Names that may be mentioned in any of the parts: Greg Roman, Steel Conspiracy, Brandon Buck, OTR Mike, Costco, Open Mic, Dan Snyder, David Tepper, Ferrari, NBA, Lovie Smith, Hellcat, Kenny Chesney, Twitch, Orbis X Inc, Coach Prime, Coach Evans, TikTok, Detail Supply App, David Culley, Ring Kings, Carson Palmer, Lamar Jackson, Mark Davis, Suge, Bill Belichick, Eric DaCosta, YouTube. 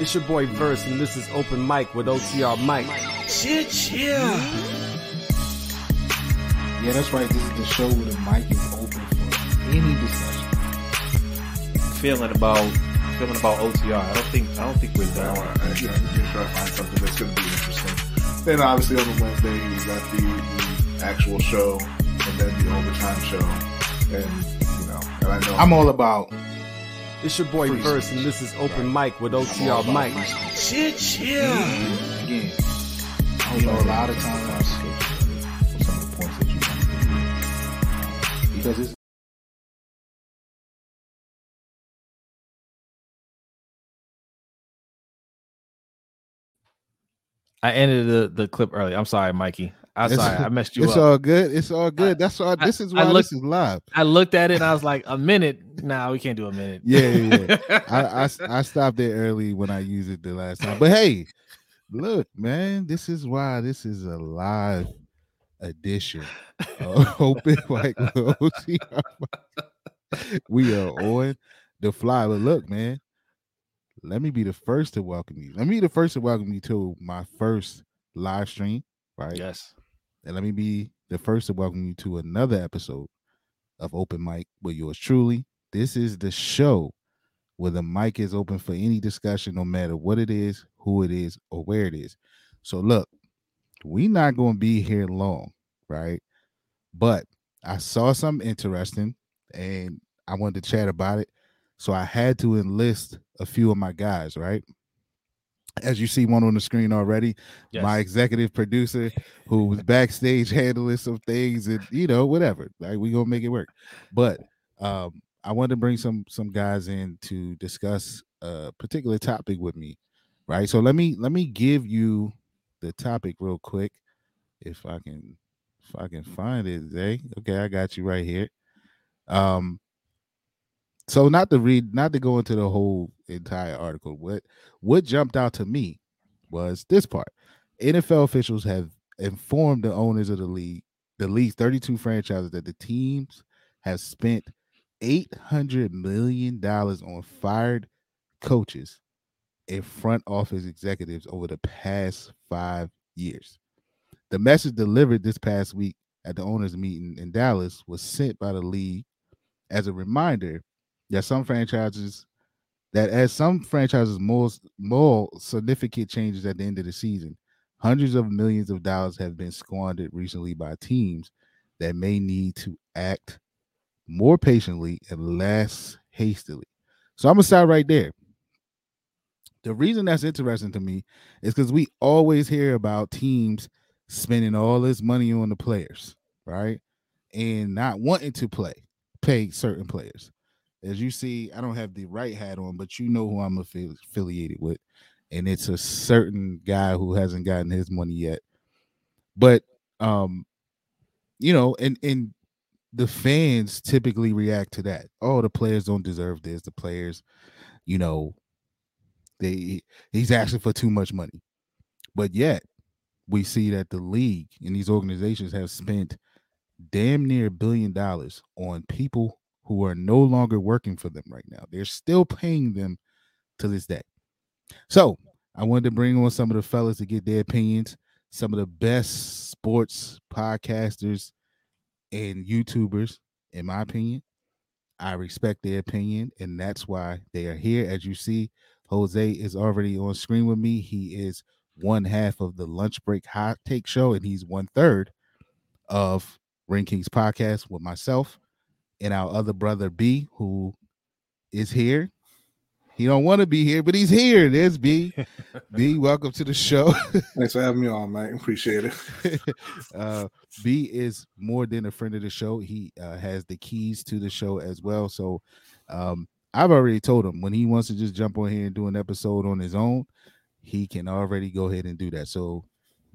It's your boy Verse, and this is Open Mic with OTR Mike. Shit, yeah. Yeah, that's right. This is the show where the mic is open for any discussion. Feeling about OTR. I don't think we're done. I'm just trying to find something that's going to be interesting. Then obviously on the Wednesday you got the actual show, and then the overtime show, and I know I'm all about. It's your boy Verse, and this is Open Mic with OTR Mike. Shit, yeah. Again, I don't know a lot of times for some of the points that you want to do. Because it's I ended the clip early. I'm sorry, Mikey. I'm sorry. I messed you up. It's all good. It's all good. That's all. This is why this is live. I looked at it and I was like, a minute? Nah, we can't do a minute. Yeah. I stopped it early when I used it the last time. But hey, look, man, this is why this is a live edition of Open Mic. We are on the fly. But look, man, let me be the first to welcome you. Let me be the first to welcome you to my first live stream, right? Yes. And let me be the first to welcome you to another episode of Open Mic with yours truly. This is the show where the mic is open for any discussion, no matter what it is, who it is, or where it is. So look, we're not going to be here long, right? But I saw something interesting, and I wanted to chat about it. So I had to enlist a few of my guys, right? As you see one on the screen already, yes. My executive producer who was backstage handling some things and, whatever. Like, we're going to make it work. But I wanted to bring some guys in to discuss a particular topic with me, right? So let me give you the topic real quick. If I can find it, Zay. Okay, I got you right here. So not to go into the whole entire article, what jumped out to me was this part. NFL officials have informed the owners of the league's 32 franchises that the teams have spent $800 million on fired coaches and front office executives over the past 5 years. The message delivered this past week at the owners' meeting in Dallas was sent by the league as a reminder that as some franchises more significant changes at the end of the season, hundreds of millions of dollars have been squandered recently by teams that may need to act more patiently and less hastily. So I'm going to start right there. The reason that's interesting to me is because we always hear about teams spending all this money on the players, right? And not wanting to pay certain players. As you see, I don't have the right hat on, but you know who I'm affiliated with, and it's a certain guy who hasn't gotten his money yet. But, and the fans typically react to that. Oh, the players don't deserve this. The players, he's asking for too much money. But yet, we see that the league and these organizations have spent damn near $1 billion on people who are no longer working for them right now. They're still paying them to this day. So I wanted to bring on some of the fellas to get their opinions, some of the best sports podcasters and YouTubers, in my opinion. I respect their opinion, and that's why they are here. As you see, Jose is already on screen with me. He is one half of the Lunch Break Hot Take Show, and he's 1/3 of Ring Kings podcast with myself. And our other brother, B, who is here. He don't want to be here, but he's here. There's B. B, welcome to the show. Thanks for having me on, mate. Appreciate it. B is more than a friend of the show. He has the keys to the show as well. So I've already told him when he wants to just jump on here and do an episode on his own, he can already go ahead and do that. So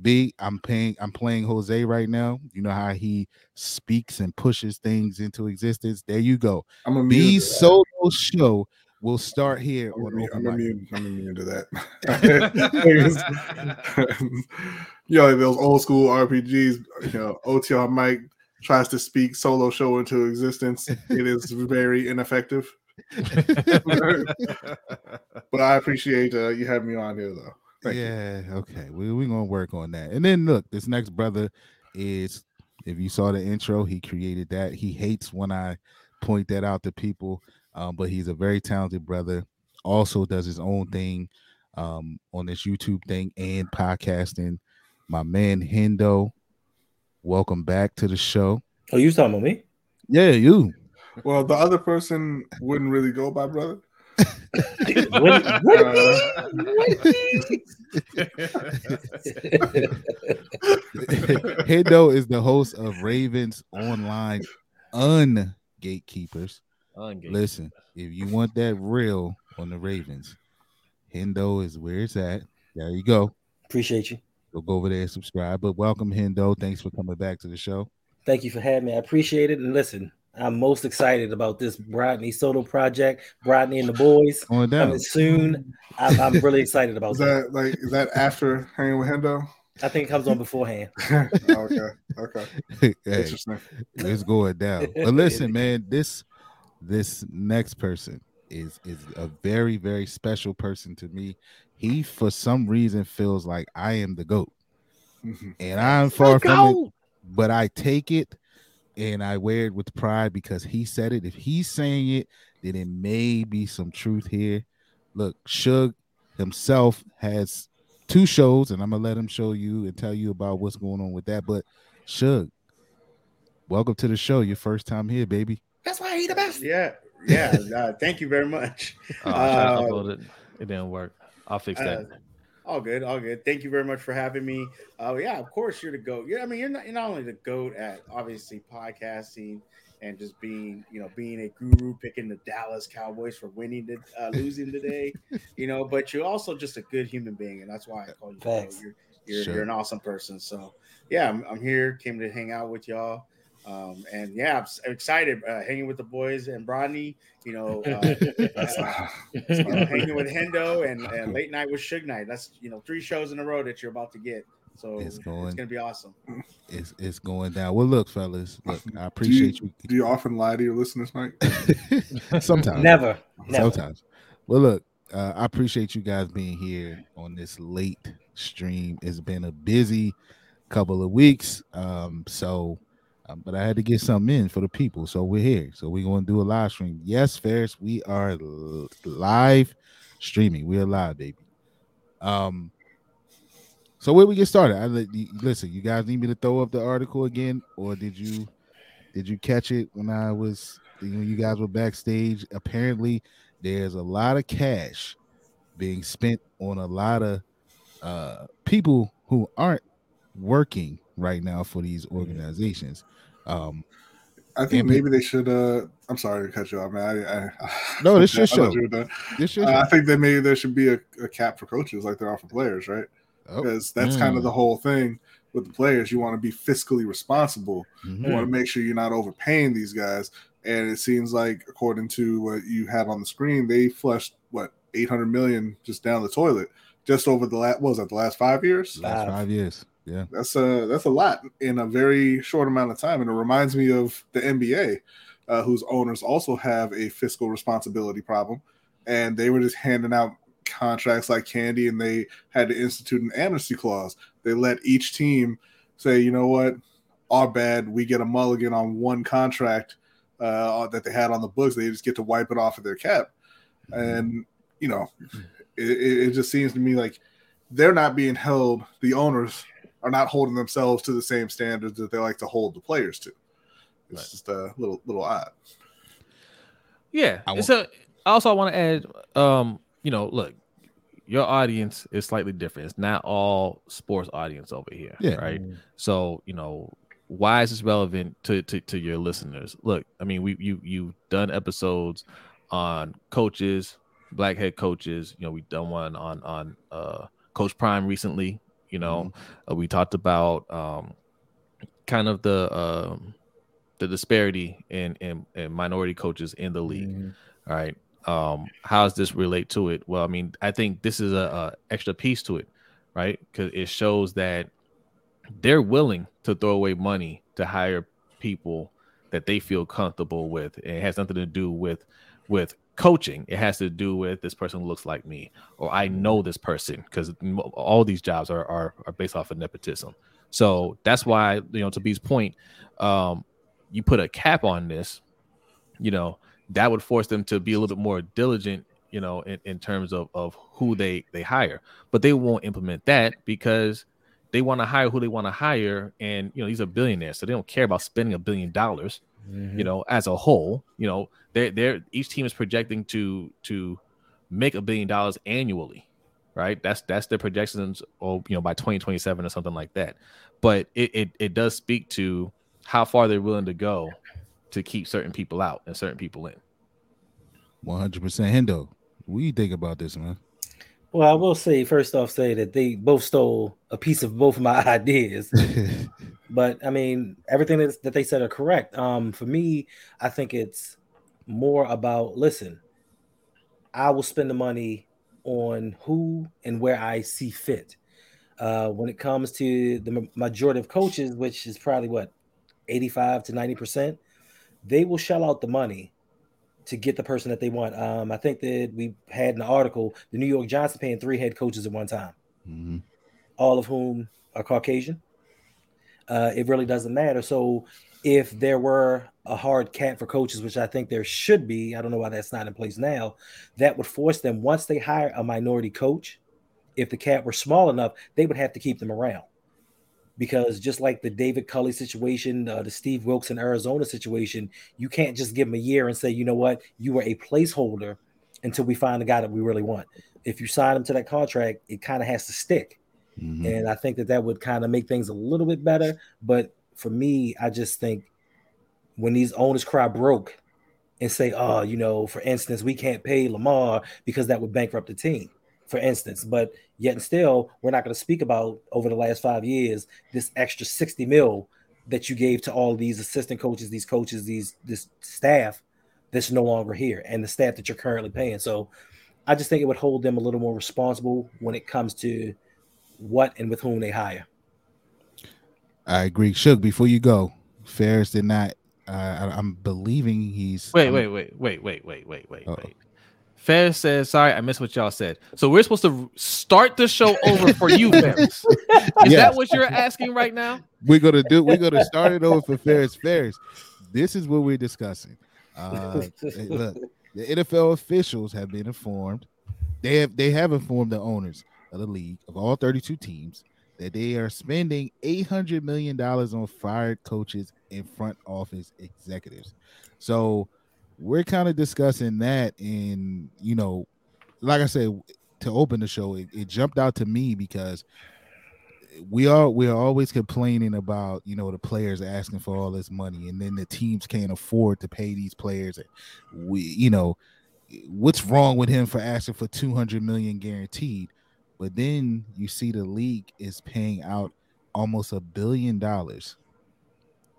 B, I'm playing Jose right now. You know how he speaks and pushes things into existence. There you go. B's solo show will start here. I'm immune to that. Those old school RPGs. OTR Mike tries to speak solo show into existence. It is very ineffective. But I appreciate you having me on here, though. Thank you. Okay. We're going to work on that. And then, look, this next brother is, if you saw the intro, he created that. He hates when I point that out to people, but he's a very talented brother. Also does his own thing on this YouTube thing and podcasting. My man, Hendo, welcome back to the show. Oh, you talking about me? Yeah, you. Well, the other person wouldn't really go by brother. Hendo is the host of Ravens Online Un-Gatekeepers. Listen, if you want that real on the Ravens, Hendo is where it's at. There you go. Appreciate you. Go over there and subscribe. But welcome, Hendo. Thanks for coming back to the show. Thank you for having me. I appreciate it. And listen, I'm most excited about this Rodney Soto project, Rodney and the boys. Coming soon. I'm really excited about that. Is that after Hanging with Hendo? I think it comes on beforehand. Okay. Hey, interesting. It's going down. But listen, man, this next person is a very, very special person to me. He, for some reason, feels like I am the GOAT. Mm-hmm. And I'm far from it, but I take it. And I wear it with pride because he said it. If he's saying it, then it may be some truth here. Look, Suge himself has two shows, and I'm going to let him show you and tell you about what's going on with that. But Suge, welcome to the show. Your first time here, baby. That's why he's the best. Yeah. Thank you very much. I uploaded it. It didn't work. I'll fix that. All good. Thank you very much for having me. Yeah, of course you're the GOAT. Yeah, I mean you're not only the GOAT at obviously podcasting and just being a guru, picking the Dallas Cowboys for losing today, but you're also just a good human being, and that's why I call you. Thanks. You're an awesome person. So yeah, I'm here, came to hang out with y'all. And yeah, I'm excited hanging with the boys and Rodney, hanging with Hendo and Late Night with Suge Knight. That's, three shows in a row that you're about to get. So it's going to be awesome. It's going down. Well, look, fellas, I appreciate you. Do you often lie to your listeners, Mike? Sometimes. Never. Sometimes. Well, look, I appreciate you guys being here on this late stream. It's been a busy couple of weeks. But I had to get something in for the people, so we're here. So we're going to do a live stream. Yes, Ferris, we are live streaming. We're live, baby. So where we get started? Listen, you guys need me to throw up the article again, or did you catch it when I was? You guys were backstage. Apparently, there's a lot of cash being spent on a lot of people who aren't working right now for these organizations. I think maybe they should I'm sorry to cut you off, man. No, this your show. I think that maybe there should be a cap for coaches like there are for players, right? Because that's kind of the whole thing with the players. You want to be fiscally responsible. Mm-hmm. You want to make sure you're not overpaying these guys. And it seems like, according to what you had on the screen, they flushed, what, 800 million just down the toilet just over the last 5 years? Last 5 years. Yeah, that's a lot in a very short amount of time, and it reminds me of the NBA, whose owners also have a fiscal responsibility problem, and they were just handing out contracts like candy, and they had to institute an amnesty clause. They let each team say, you know what, our bad, we get a mulligan on one contract that they had on the books. They just get to wipe it off of their cap, and it just seems to me like they're not being held. The owners are not holding themselves to the same standards that they like to hold the players to. It's right. Just a little odd. Yeah. I also want to add, look, your audience is slightly different. It's not all sports audience over here, right? So, why is this relevant to your listeners? Look, I mean, you've done episodes on coaches, black head coaches. We've done one on Coach Prime recently. We talked about kind of the disparity in minority coaches in the league. Mm-hmm. All right. How does this relate to it? Well, I mean, I think this is a extra piece to it, right? Because it shows that they're willing to throw away money to hire people that they feel comfortable with. It has nothing to do with coaching. It has to do with this person looks like me, or I know this person, because all these jobs are based off of nepotism. So that's why, you know, to B's point, you put a cap on this, you know, that would force them to be a little bit more diligent, you know, in terms of who they hire. But they won't implement that because they want to hire who they want to hire. And, you know, these are billionaires, so they don't care about spending $1 billion. Mm-hmm. You know, as a whole, you know, they're each team is projecting to make $1 billion annually, right? That's their projections, or you know, by 2027 or something like that. But it does speak to how far they're willing to go to keep certain people out and certain people in. 100%. Hendo, what do you think about this, man? Well, I will say, first off, say that they both stole a piece of both of my ideas. But I mean, everything that they said are correct. For me, I think it's more about, listen, I will spend the money on who and where I see fit. When it comes to the majority of coaches, which is probably what, 85 to 90%, they will shell out the money to get the person that they want. I think that we had an article, the New York Giants paying 3 head coaches at one time, mm-hmm. all of whom are Caucasian. It really doesn't matter. So if there were a hard cap for coaches, which I think there should be, I don't know why that's not in place now, that would force them, once they hire a minority coach, if the cap were small enough, they would have to keep them around. Because just like the David Culley situation, the Steve Wilkes in Arizona situation, you can't just give them a year and say, you know what, you were a placeholder until we find the guy that we really want. If you sign him to that contract, it kind of has to stick. Mm-hmm. And I think that would kind of make things a little bit better. But for me, I just think when these owners cry broke and say, oh, you know, for instance, we can't pay Lamar because that would bankrupt the team. For instance, but yet and still, we're not going to speak about over the last 5 years this extra $60 million that you gave to all these assistant coaches, these coaches, this staff that's no longer here, and the staff that you're currently paying. So, I just think it would hold them a little more responsible when it comes to what and with whom they hire. I agree, Suge. Before you go, Ferris did not. I'm believing he's. Wait. Ferris says, sorry, I missed what y'all said. So we're supposed to start the show over for you, Ferris. Is that what you're asking right now? We're gonna start it over for Ferris. Ferris, this is what we're discussing. Look, the NFL officials have been informed. They have informed the owners of the league, of all 32 teams, that they are spending $800 million on fired coaches and front office executives. So we're kind of discussing that, and you know, like I said, to open the show, it jumped out to me because we are always complaining about, you know, the players asking for all this money, and then the teams can't afford to pay these players. We, you know, what's wrong with him for asking for $200 million guaranteed? But then you see the league is paying out almost $1 billion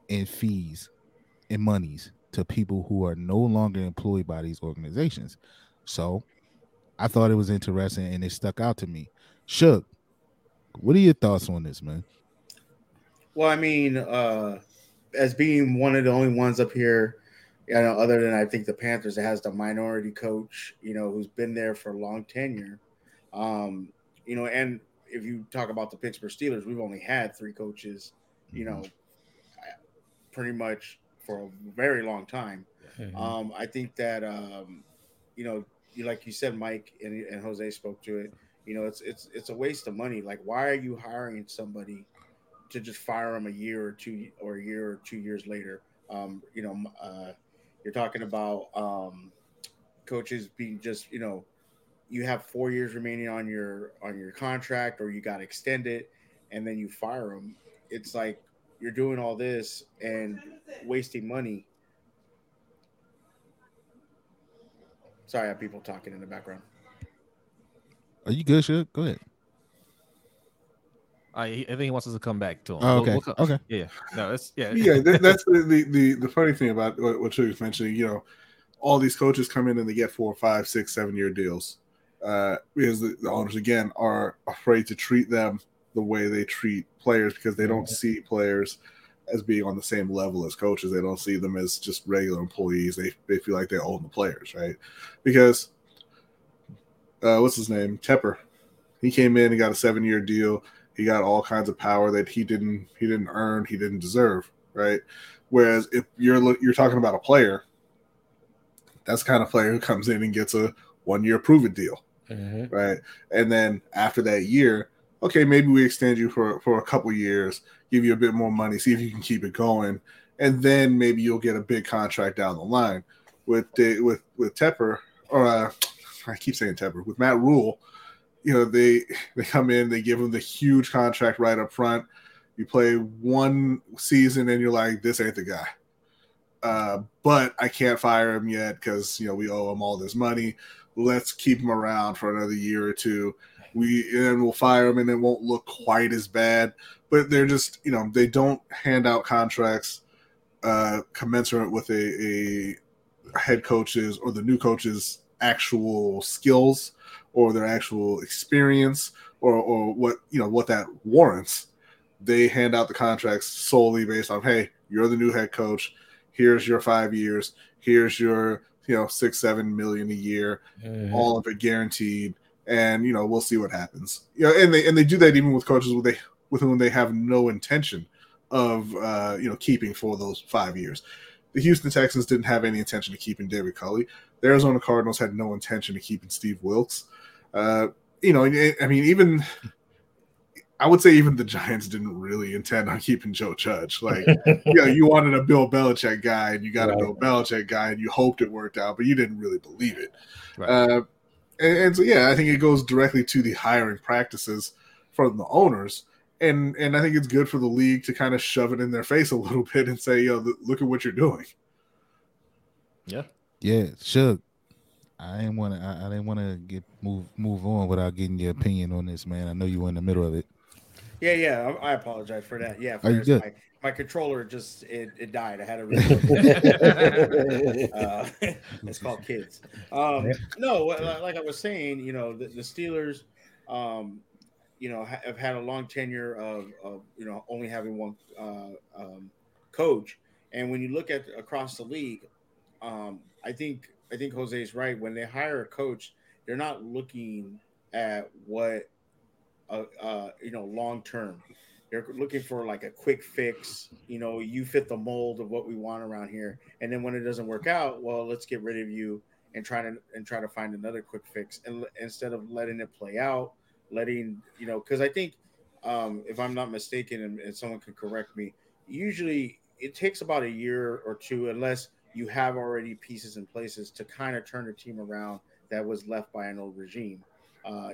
in fees and monies to people who are no longer employed by these organizations. So I thought it was interesting, and it stuck out to me. Suge, what are your thoughts on this, man? Well, I mean, as being one of the only ones up here, you know, other than I think the Panthers, that has the minority coach, you know, who's been there for a long tenure. You know, and if you talk about the Pittsburgh Steelers, we've only had 3 coaches, you know, pretty much for a very long time. Mm-hmm. I think that, you know, like you said, Mike and Jose spoke to it, you know, it's a waste of money. Like, why are you hiring somebody to just fire them a year or two years later? You know, you're talking about coaches being just, you know, you have 4 years remaining on your contract, or you got extended, and then you fire them. It's like, you're doing all this and wasting money. Sorry, I have people talking in the background. Are you good, Suge? Go ahead. I think he wants us to come back to him. Oh, okay. Okay. Yeah. No, that's the funny thing about what Suge's mentioning. You know, all these coaches come in and they get 4, 5, 6, 7 year deals because the owners again are afraid to treat them the way they treat players, because they don't see players as being on the same level as coaches. They don't see them as just regular employees. They feel like they own the players, right? Because what's his name? Tepper. He came in and got a 7-year deal. He got all kinds of power that he didn't earn, he didn't deserve, right? Whereas if you're talking about a player, that's the kind of player who comes in and gets a 1-year prove it deal, mm-hmm. right? And then after that year, okay, maybe we extend you for a couple years, give you a bit more money, see if you can keep it going, and then maybe you'll get a big contract down the line. With Tepper, or I keep saying Tepper, with Matt Rhule, you know, they come in, they give him the huge contract right up front. You play one season and you're like, this ain't the guy. But I can't fire him yet because, you know, we owe him all this money. Let's keep him around for another year or two. We'll fire him and it won't look quite as bad. But they're just, you know, they don't hand out contracts commensurate with a head coach's or the new coach's actual skills or their actual experience or what, you know, what that warrants. They hand out the contracts solely based on, hey, you're the new head coach. Here's your 5 years. Here's your, you know, $6-7 million a year, mm-hmm. all of it guaranteed. And, you know, we'll see what happens. You know, and they do that even with coaches with whom they have no intention of, you know, keeping for those 5 years. The Houston Texans didn't have any intention of keeping David Culley. The Arizona Cardinals had no intention of keeping Steve Wilkes. You know, I mean, even I would say even the Giants didn't really intend on keeping Joe Judge. Like, you know, you wanted a Bill Belichick guy and you got right. a Bill Belichick guy and you hoped it worked out, but you didn't really believe it. Right. And so, yeah, I think it goes directly to the hiring practices from the owners. And I think it's good for the league to kind of shove it in their face a little bit and say, yo, look at what you're doing. Yeah. Yeah, Suge. I didn't want to get move on without getting your opinion on this, man. I know you were in the middle of it. Yeah. I apologize for that. Yeah, first, my controller just it died. I had a really it's called kids. No, like I was saying, you know, the Steelers, you know, have had a long tenure of you know, only having one coach, and when you look at across the league, I think Jose's right. When they hire a coach, they're not looking at what, you know, long term. They're looking for like a quick fix. You know, you fit the mold of what we want around here. And then when it doesn't work out, well, let's get rid of you and try to find another quick fix. And instead of letting it play out, you know, because I think if I'm not mistaken, and someone can correct me, usually it takes about a year or two, unless you have already pieces in places to kind of turn a team around that was left by an old regime.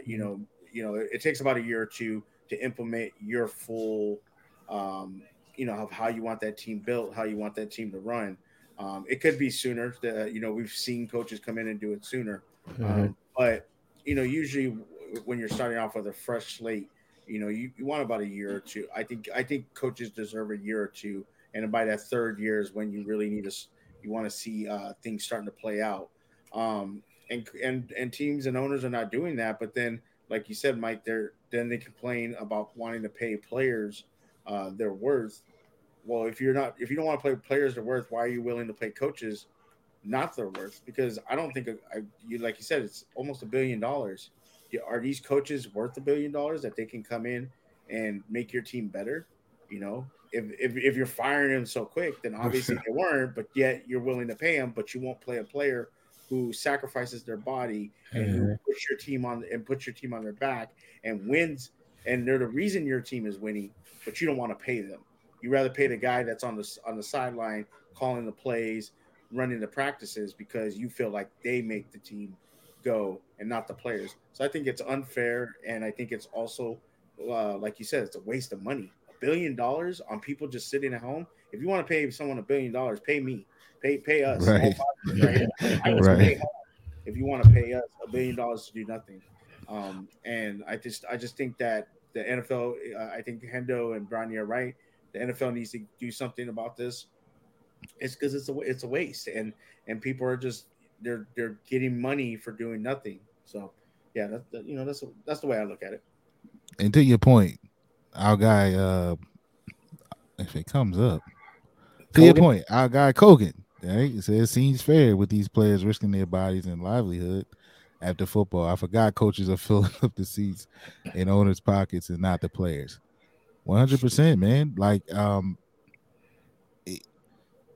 You know, it takes about a year or two to implement your full, you know, of how you want that team built, how you want that team to run. It could be sooner. You know, we've seen coaches come in and do it sooner. But, you know, usually when you're starting off with a fresh slate, you know, you want about a year or two. I think coaches deserve a year or two. And by that third year is when you really need to you want to see things starting to play out. And teams and owners are not doing that. But then, like you said, Mike, they complain about wanting to pay players their worth. Well, if you don't want to pay players their worth, why are you willing to pay coaches not their worth? Because I don't think like you said, it's almost $1 billion. Are these coaches worth $1 billion that they can come in and make your team better? You know, if you're firing him so quick, then obviously they weren't, but yet you're willing to pay him, but you won't play a player who sacrifices their body and who puts your team on their back and wins. And they're the reason your team is winning, but you don't want to pay them. You rather pay the guy that's on the sideline, calling the plays, running the practices, because you feel like they make the team go and not the players. So I think it's unfair. And I think it's also, like you said, it's a waste of money. $1 billion on people just sitting at home. If you want to pay someone $1 billion, pay me, pay us. Right. If you want to pay us $1 billion to do nothing, and I just think that the NFL, I think Hendo and Brownie are right. The NFL needs to do something about this. It's because it's a waste, and people are just they're getting money for doing nothing. So yeah, you know, that's the way I look at it. And to your point. Our guy, That shit comes up. To your point, our guy Kogan, right? It says, seems fair with these players risking their bodies and livelihood after football. I forgot coaches are filling up the seats and owners' pockets and not the players. 100%, man. Like,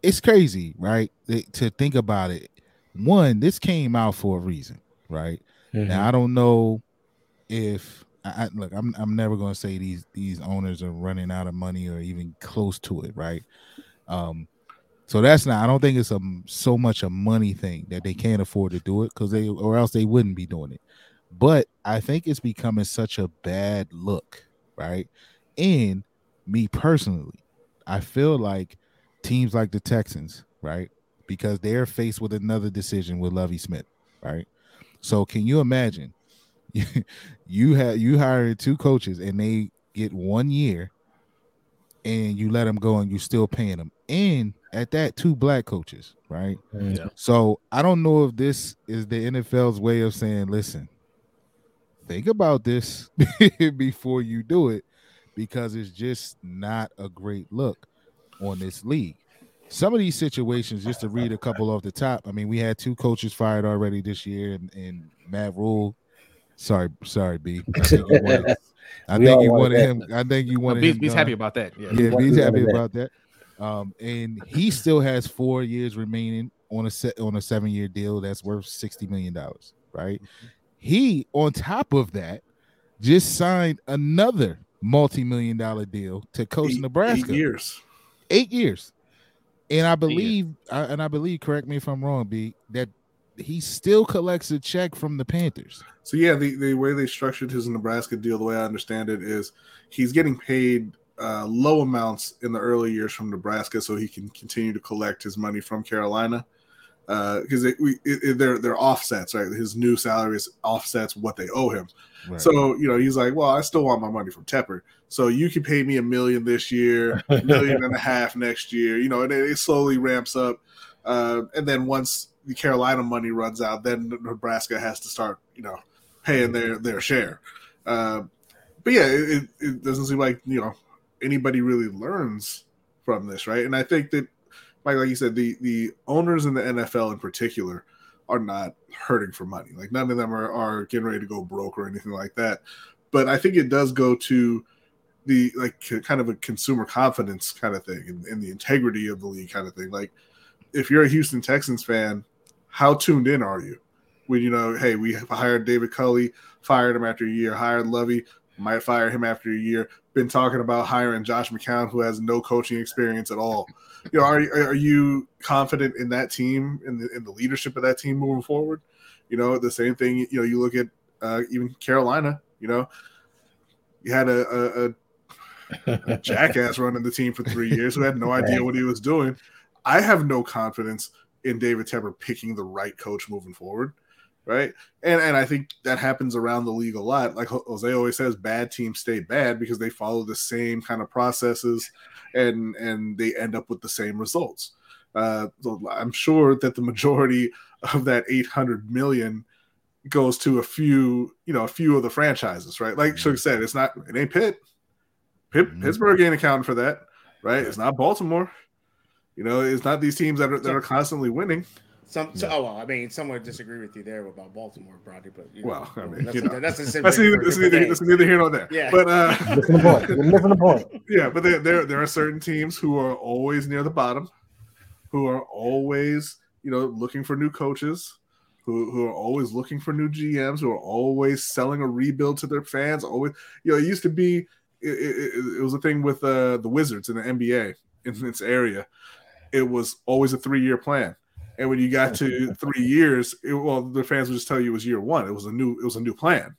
it's crazy, right? To think about it. One, this came out for a reason, right? Mm-hmm. Now, I don't know if look, I'm never going to say these owners are running out of money or even close to it, right? So that's not. I don't think it's so much a money thing that they can't afford to do it, because or else they wouldn't be doing it. But I think it's becoming such a bad look, right? And me personally, I feel like teams like the Texans, right, because they're faced with another decision with Lovie Smith, right? So can you imagine? You hired two coaches and they get 1 year, and you let them go and you still paying them. And at that, two black coaches, right? Yeah. So I don't know if this is the NFL's way of saying, listen, think about this before you do it, because it's just not a great look on this league. Some of these situations, just to read a couple off the top, I mean, we had two coaches fired already this year, and Matt Rhule. Sorry, B. I think you wanted him. B's happy about that. Yeah, B's happy about that. And he still has 4 years remaining on a 7-year deal that's worth $60 million, right? Mm-hmm. He, on top of that, just signed another multi-million-dollar deal to coach Nebraska. 8 years, and I believe, correct me if I'm wrong, B, that he still collects a check from the Panthers. So yeah, the way they structured his Nebraska deal, the way I understand it, is he's getting paid low amounts in the early years from Nebraska, so he can continue to collect his money from Carolina, because they're offsets, right? His new salary is offsets what they owe him. Right. So he's like, well, I still want my money from Tepper, so you can pay me $1 million this year, $1.5 million next year, and it slowly ramps up, and then once the Carolina money runs out, then Nebraska has to start, paying their share. But yeah, it doesn't seem like, anybody really learns from this, right? And I think that, Mike, like you said, the owners in the NFL in particular are not hurting for money. Like, none of them are getting ready to go broke or anything like that. But I think it does go to the, like, kind of a consumer confidence kind of thing, and the integrity of the league kind of thing. Like, if you're a Houston Texans fan, how tuned in are you? When hey, we hired David Culley, fired him after a year, hired Lovey, might fire him after a year, been talking about hiring Josh McCown, who has no coaching experience at all. Are you confident in that team, in the leadership of that team moving forward? The same thing, you look at even Carolina, you had a jackass running the team for 3 years who had no idea what he was doing. I have no confidence in David Tepper picking the right coach moving forward, right? And I think that happens around the league a lot. Like Jose always says, bad teams stay bad because they follow the same kind of processes, and they end up with the same results. So I'm sure that the majority of that $800 million goes to a few of the franchises, right? Like Suge said, it ain't Pitt. Pittsburgh ain't accounting for that, right? It's not Baltimore. It's not these teams that are constantly winning. Some would disagree with you there about Baltimore, probably, but that's neither here nor there. Yeah, but missing the point. Yeah, but there are certain teams who are always near the bottom, who are always looking for new coaches, who are always looking for new GMs, who are always selling a rebuild to their fans. Always, it used to be it was a thing with the Wizards in the NBA. In this area, it was always a 3-year plan, and when you got to 3 years, the fans would just tell you it was year one. It was a new plan,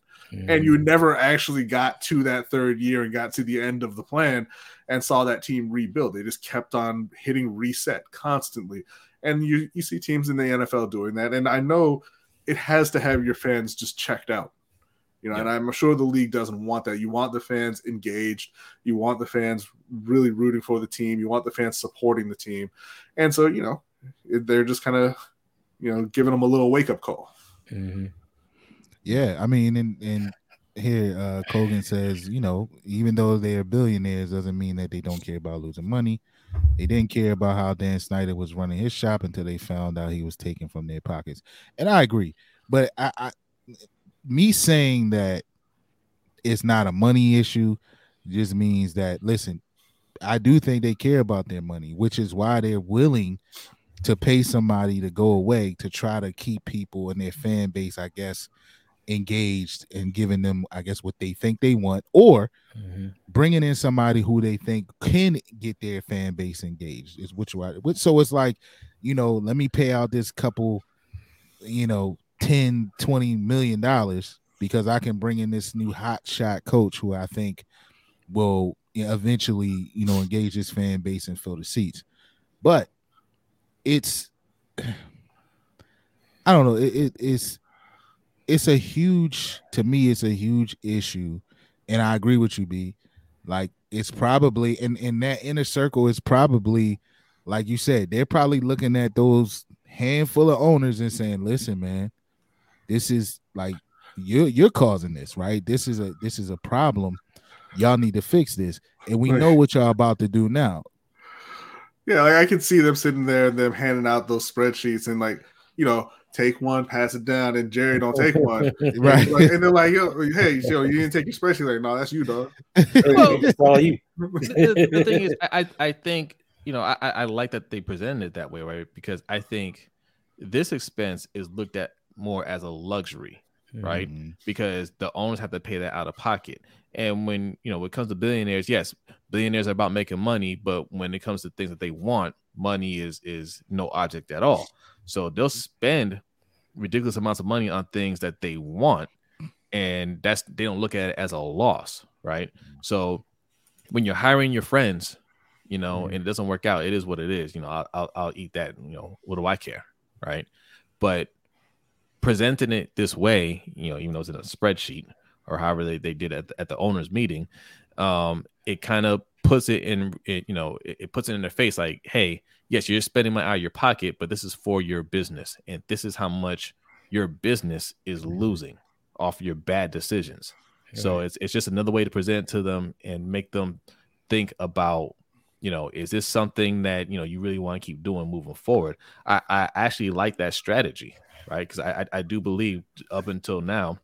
and you never actually got to that third year and got to the end of the plan and saw that team rebuild. They just kept on hitting reset constantly, and you see teams in the NFL doing that. And I know it has to have your fans just checked out. And I'm sure the league doesn't want that. You want the fans engaged. You want the fans really rooting for the team. You want the fans supporting the team. And so, they're just kind of, giving them a little wake-up call. Mm-hmm. Yeah, I mean, and here, Kogan says, you know, even though they are billionaires, doesn't mean that they don't care about losing money. They didn't care about how Dan Snyder was running his shop until they found out he was taking from their pockets. And I agree. But me saying that it's not a money issue just means that, listen, I do think they care about their money, which is why they're willing to pay somebody to go away to try to keep people and their fan base, I guess, engaged and giving them, I guess, what they think they want, or bringing in somebody who they think can get their fan base engaged. Is what you are. So it's like, you know, let me pay out this couple, you know, $10-20 million because I can bring in this new hot shot coach who I think will eventually, you know, engage his fan base and fill the seats. But it's, I don't know, it's a huge, to me, it's a huge issue. And I agree with you, B. Like, it's probably, in that inner circle, it's probably, like you said, they're probably looking at those handful of owners and saying, listen, man, this is like, you're causing this, right? This is a problem. Y'all need to fix this. And we know what y'all about to do now. Yeah, like, I can see them sitting there and them handing out those spreadsheets and, like, you know, take one, pass it down, and Jerry don't take one. Right. Like, and they're like, yo, hey, yo, you didn't take your spreadsheet. Like, no, that's you, dog. Well, it's all you. The thing is, I think, you know, I like that they presented it that way, right? Because I think this expense is looked at more as a luxury, right? Because the owners have to pay that out of pocket. And when, you know, when it comes to billionaires, yes, billionaires are about making money, but when it comes to things that they want, money is no object at all. So they'll spend ridiculous amounts of money on things that they want, and that's, they don't look at it as a loss, right? So when you're hiring your friends, you know, and it doesn't work out, it is what it is. You know, I'll eat that. You know, what do I care, right? But presenting it this way, you know, even though it's in a spreadsheet, or however they did at the owners' meeting, it kind of puts it in, it puts it in their face like, hey, yes, you're spending money out of your pocket, but this is for your business, and this is how much your business is losing off your bad decisions. Yeah. So it's just another way to present to them and make them think about, you know, is this something that, you know, you really want to keep doing moving forward? I actually like that strategy, right? Because I do believe up until now,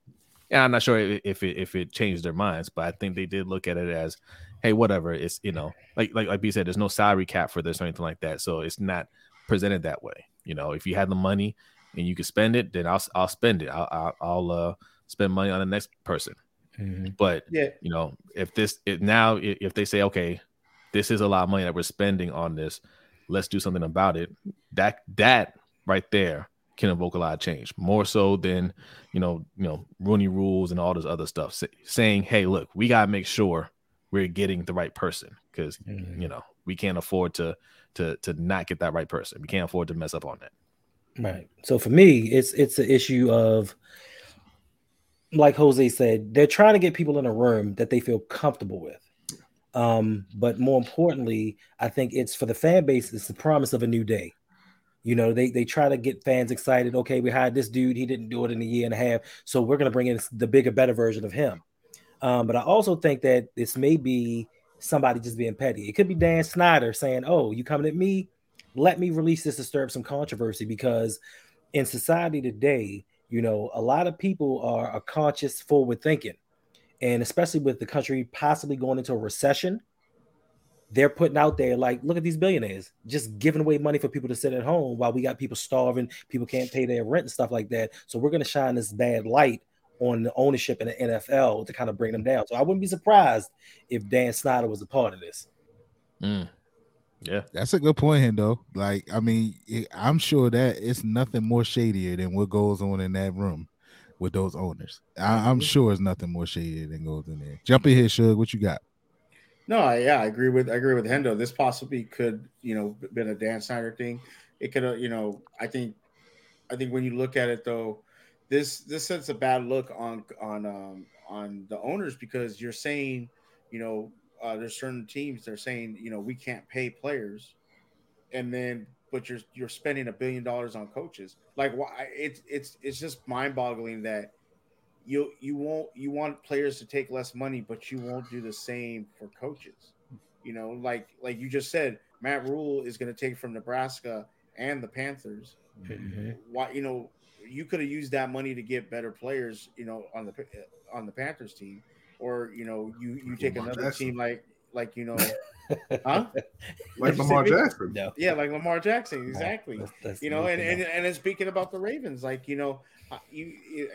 and I'm not sure if it changed their minds, but I think they did look at it as, hey, whatever. It's, you know, like B said, there's no salary cap for this or anything like that, so it's not presented that way. You know, if you had the money and you could spend it, then I'll spend it. I'll spend money on the next person. But you know, if they say, okay, this is a lot of money that we're spending on this, let's do something about it. That right there can evoke a lot of change, more so than, you know, Rooney rules and all this other stuff, saying, hey, look, we got to make sure we're getting the right person, because, you know, we can't afford to not get that right person. We can't afford to mess up on that. Right. So for me, it's an issue of, like Jose said, they're trying to get people in a room that they feel comfortable with. But more importantly, I think it's for the fan base. It's the promise of a new day. You know, they try to get fans excited. Okay, we hired this dude. He didn't do it in a year and a half, so we're going to bring in the bigger, better version of him. But I also think that this may be somebody just being petty. It could be Dan Snyder saying, oh, you coming at me? Let me release this to stir up some controversy, because in society today, you know, a lot of people are conscious, forward thinking. And especially with the country possibly going into a recession, they're putting out there like, look at these billionaires just giving away money for people to sit at home while we got people starving. People can't pay their rent and stuff like that. So we're going to shine this bad light on the ownership in the NFL to kind of bring them down. So I wouldn't be surprised if Dan Snyder was a part of this. Yeah, that's a good point, Hendo. Like, I mean, I'm sure that it's nothing more shadier than what goes on in that room with those owners. I'm sure it's nothing more shadier than goes in there. Jump in here, Suge. What you got? No, yeah, I agree with Hendo. This possibly could, you know, been a Dan Snyder thing. It could, you know, I think when you look at it though, this sets a bad look on the owners, because you're saying, you know, there's certain teams they're saying, you know, we can't pay players, and then but you're spending $1 billion on coaches. Like, why? It's just mind boggling that you want players to take less money, but you won't do the same for coaches. You know, like you just said, Matt Rhule is going to take from Nebraska and the Panthers. Mm-hmm. Why, you know, you could have used that money to get better players, you know, on the Panthers team, or, you know, you take another Jackson. Team like, you know, huh? Like Lamar Jackson. No. Yeah. Like Lamar Jackson. Exactly. That's you know, and speaking about the Ravens, like, you know,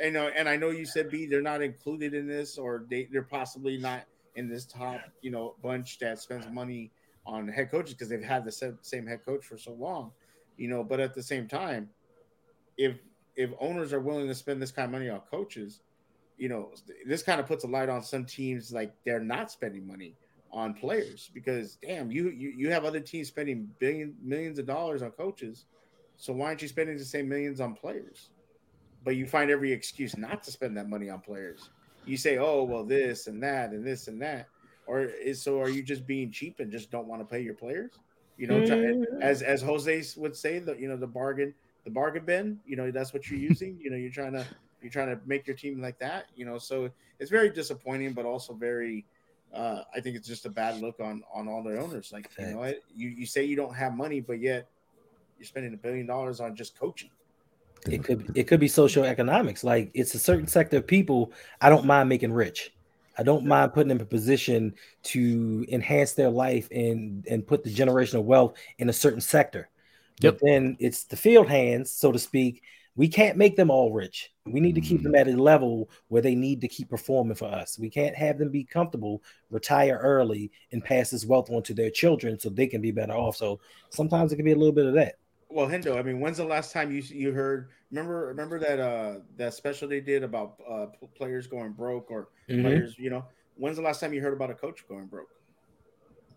and I know you said, B, they're not included in this, or they're possibly not in this top, you know, bunch that spends money on head coaches because they've had the same head coach for so long, you know, but at the same time, if owners are willing to spend this kind of money on coaches, you know, this kind of puts a light on some teams, like they're not spending money on players, because damn, you have other teams spending millions of dollars on coaches. So why aren't you spending the same millions on players? But you find every excuse not to spend that money on players. You say, oh, well, this and that and this and that. So are you just being cheap and just don't want to pay your players? You know, as Jose would say, the bargain bin, you know, that's what you're using. You know, you're trying to make your team like that, you know, so it's very disappointing, but also very, I think it's just a bad look on all their owners. Like, you know, you say you don't have money, but yet you're spending $1 billion on just coaching. It could be socioeconomics. Like, it's a certain sector of people I don't mind making rich. I don't mind putting them in a position to enhance their life and put the generational wealth in a certain sector. Yep. But then it's the field hands, so to speak. We can't make them all rich. We need to keep them at a level where they need to keep performing for us. We can't have them be comfortable, retire early, and pass this wealth on to their children so they can be better off. So sometimes it can be a little bit of that. Well, Hendo, I mean, when's the last time you heard? Remember that special they did about players going broke, or players, you know? When's the last time you heard about a coach going broke?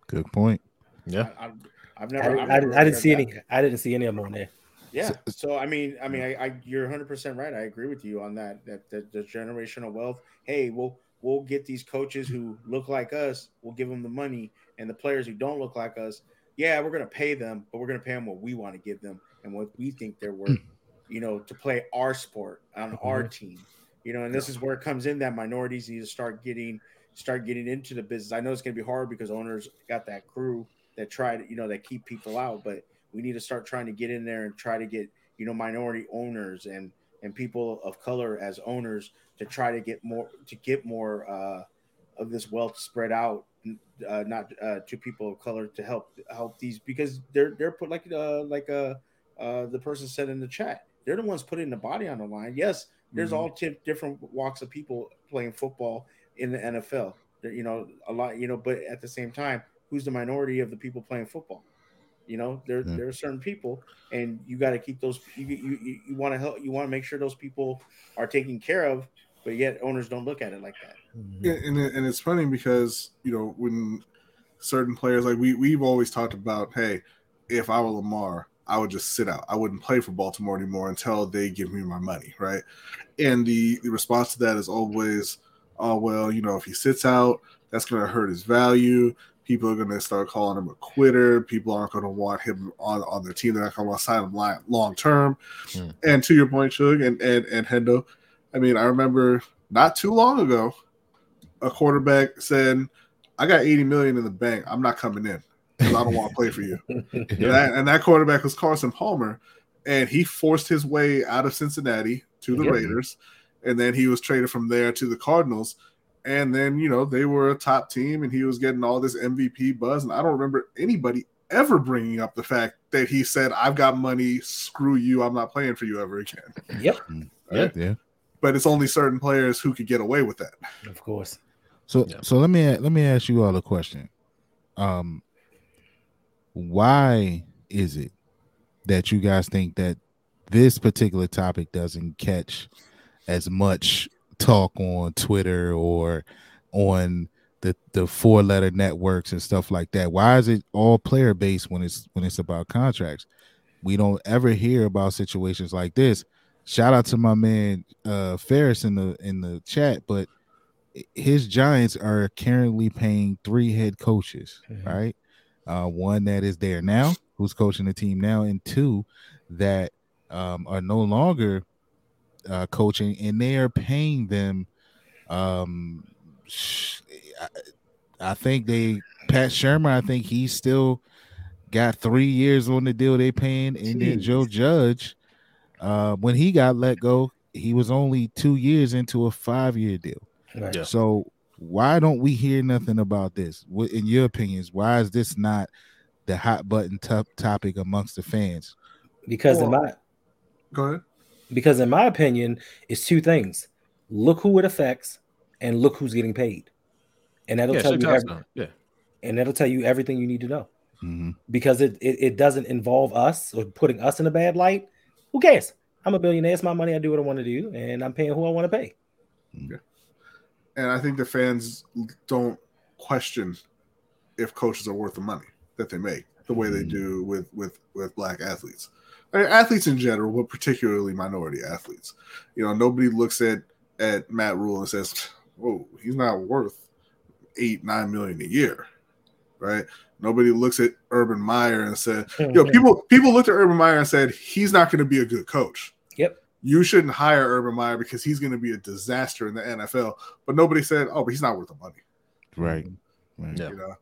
Good point. Yeah, I've never didn't see any. I didn't see any of them on there. Yeah, so I mean, you're 100% right. I agree with you on that. That the generational wealth. Hey, we'll get these coaches who look like us. We'll give them the money, and the players who don't look like us. Yeah, we're gonna pay them, but we're gonna pay them what we want to give them and what we think they're worth. You know, to play our sport on our team. You know, and this is where it comes in that minorities need to start getting into the business. I know it's gonna be hard because owners got that crew that try to, you know, that keep people out, but we need to start trying to get in there and try to get, you know, minority owners and people of color as owners to try to get more of this wealth spread out, not to people of color, to help these, because they're put like the person said in the chat, they're the ones putting the body on the line. Yes, there's all different walks of people playing football in the NFL. You know, a lot, you know, but at the same time, who's the minority of the people playing football? You know, there are certain people, and you got to keep those. You want to help. You want to make sure those people are taken care of, but yet owners don't look at it like that. Yeah, and it's funny because, you know, when certain players, like we've always talked about, hey, if I were Lamar, I would just sit out. I wouldn't play for Baltimore anymore until they give me my money, right? And the response to that is always, oh well, you know, if he sits out, that's going to hurt his value. People are going to start calling him a quitter. People aren't going to want him on their team. They're not going to want to sign him long-term. Mm. And to your point, Suge and Hendo, I mean, I remember not too long ago, a quarterback said, I got $80 million in the bank. I'm not coming in because I don't want to play for you. And that quarterback was Carson Palmer, and he forced his way out of Cincinnati to the Raiders, and then he was traded from there to the Cardinals. And then, you know, they were a top team, and he was getting all this MVP buzz. And I don't remember anybody ever bringing up the fact that he said, I've got money, screw you, I'm not playing for you ever again. Yep. Right? Yeah. But it's only certain players who could get away with that. Of course. So let me ask you all a question. Why is it that you guys think that this particular topic doesn't catch as much talk on Twitter or on the four-letter networks and stuff like that? Why is it all player-based when it's about contracts? We don't ever hear about situations like this. Shout out to my man Ferris in the chat, but his Giants are currently paying 3 head coaches, right? One that is there now, who's coaching the team now, and 2 that are no longer coaching, and they are paying them. I think they Pat Shermer. I think he's still got 3 years on the deal they paying, and then Joe Judge, when he got let go, he was only 2 years into a 5-year deal. Right. Yeah. So why don't we hear nothing about this? What, in your opinions, why is this not the hot button topic amongst the fans? Because Because in my opinion, it's two things. Look who it affects, and look who's getting paid, and that'll tell you everything. Yeah, and that'll tell you everything you need to know. Mm-hmm. Because it doesn't involve us or putting us in a bad light. Who cares? I'm a billionaire. It's my money. I do what I want to do, and I'm paying who I want to pay. Yeah. And I think the fans don't question if coaches are worth the money that they make the way they do with black athletes. I mean, athletes in general, but particularly minority athletes. You know, nobody looks at Matt Rhule and says, "Whoa, he's not worth $8-9 million a year," right? Nobody looks at Urban Meyer and said, "Yo, people looked at Urban Meyer and said he's not going to be a good coach." Yep. You shouldn't hire Urban Meyer because he's going to be a disaster in the NFL. But nobody said, "Oh, but he's not worth the money." Right. You know,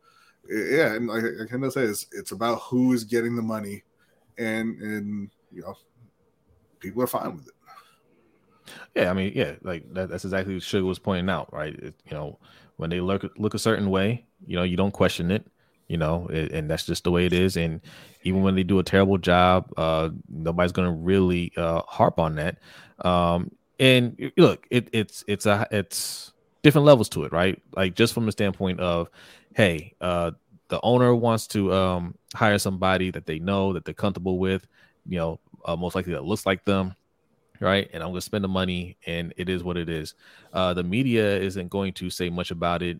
yeah, and like Hendo says, it's about who is getting the money, and you know, people are fine with it. Yeah, I mean, yeah, like that's exactly what Suge was pointing out, right? It, you know, when they look a certain way, you know, you don't question it. You know, and that's just the way it is. And even when they do a terrible job, nobody's going to really harp on that. And look, it's different levels to it, right? Like just from the standpoint of, hey, the owner wants to hire somebody that they know, that they're comfortable with, you know, most likely that looks like them. Right. And I'm going to spend the money, and it is what it is. The media isn't going to say much about it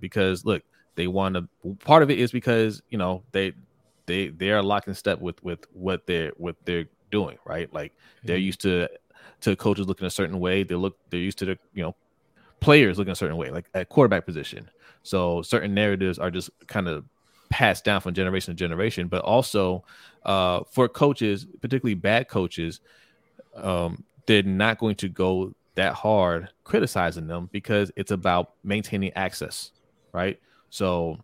because, look, they want to. Part of it is because you know they are locked in step with what they're doing, right? Like they're used to coaches looking a certain way. They're used to the players looking a certain way, like at quarterback position. So certain narratives are just kind of passed down from generation to generation. But also for coaches, particularly bad coaches, they're not going to go that hard criticizing them because it's about maintaining access, right? So,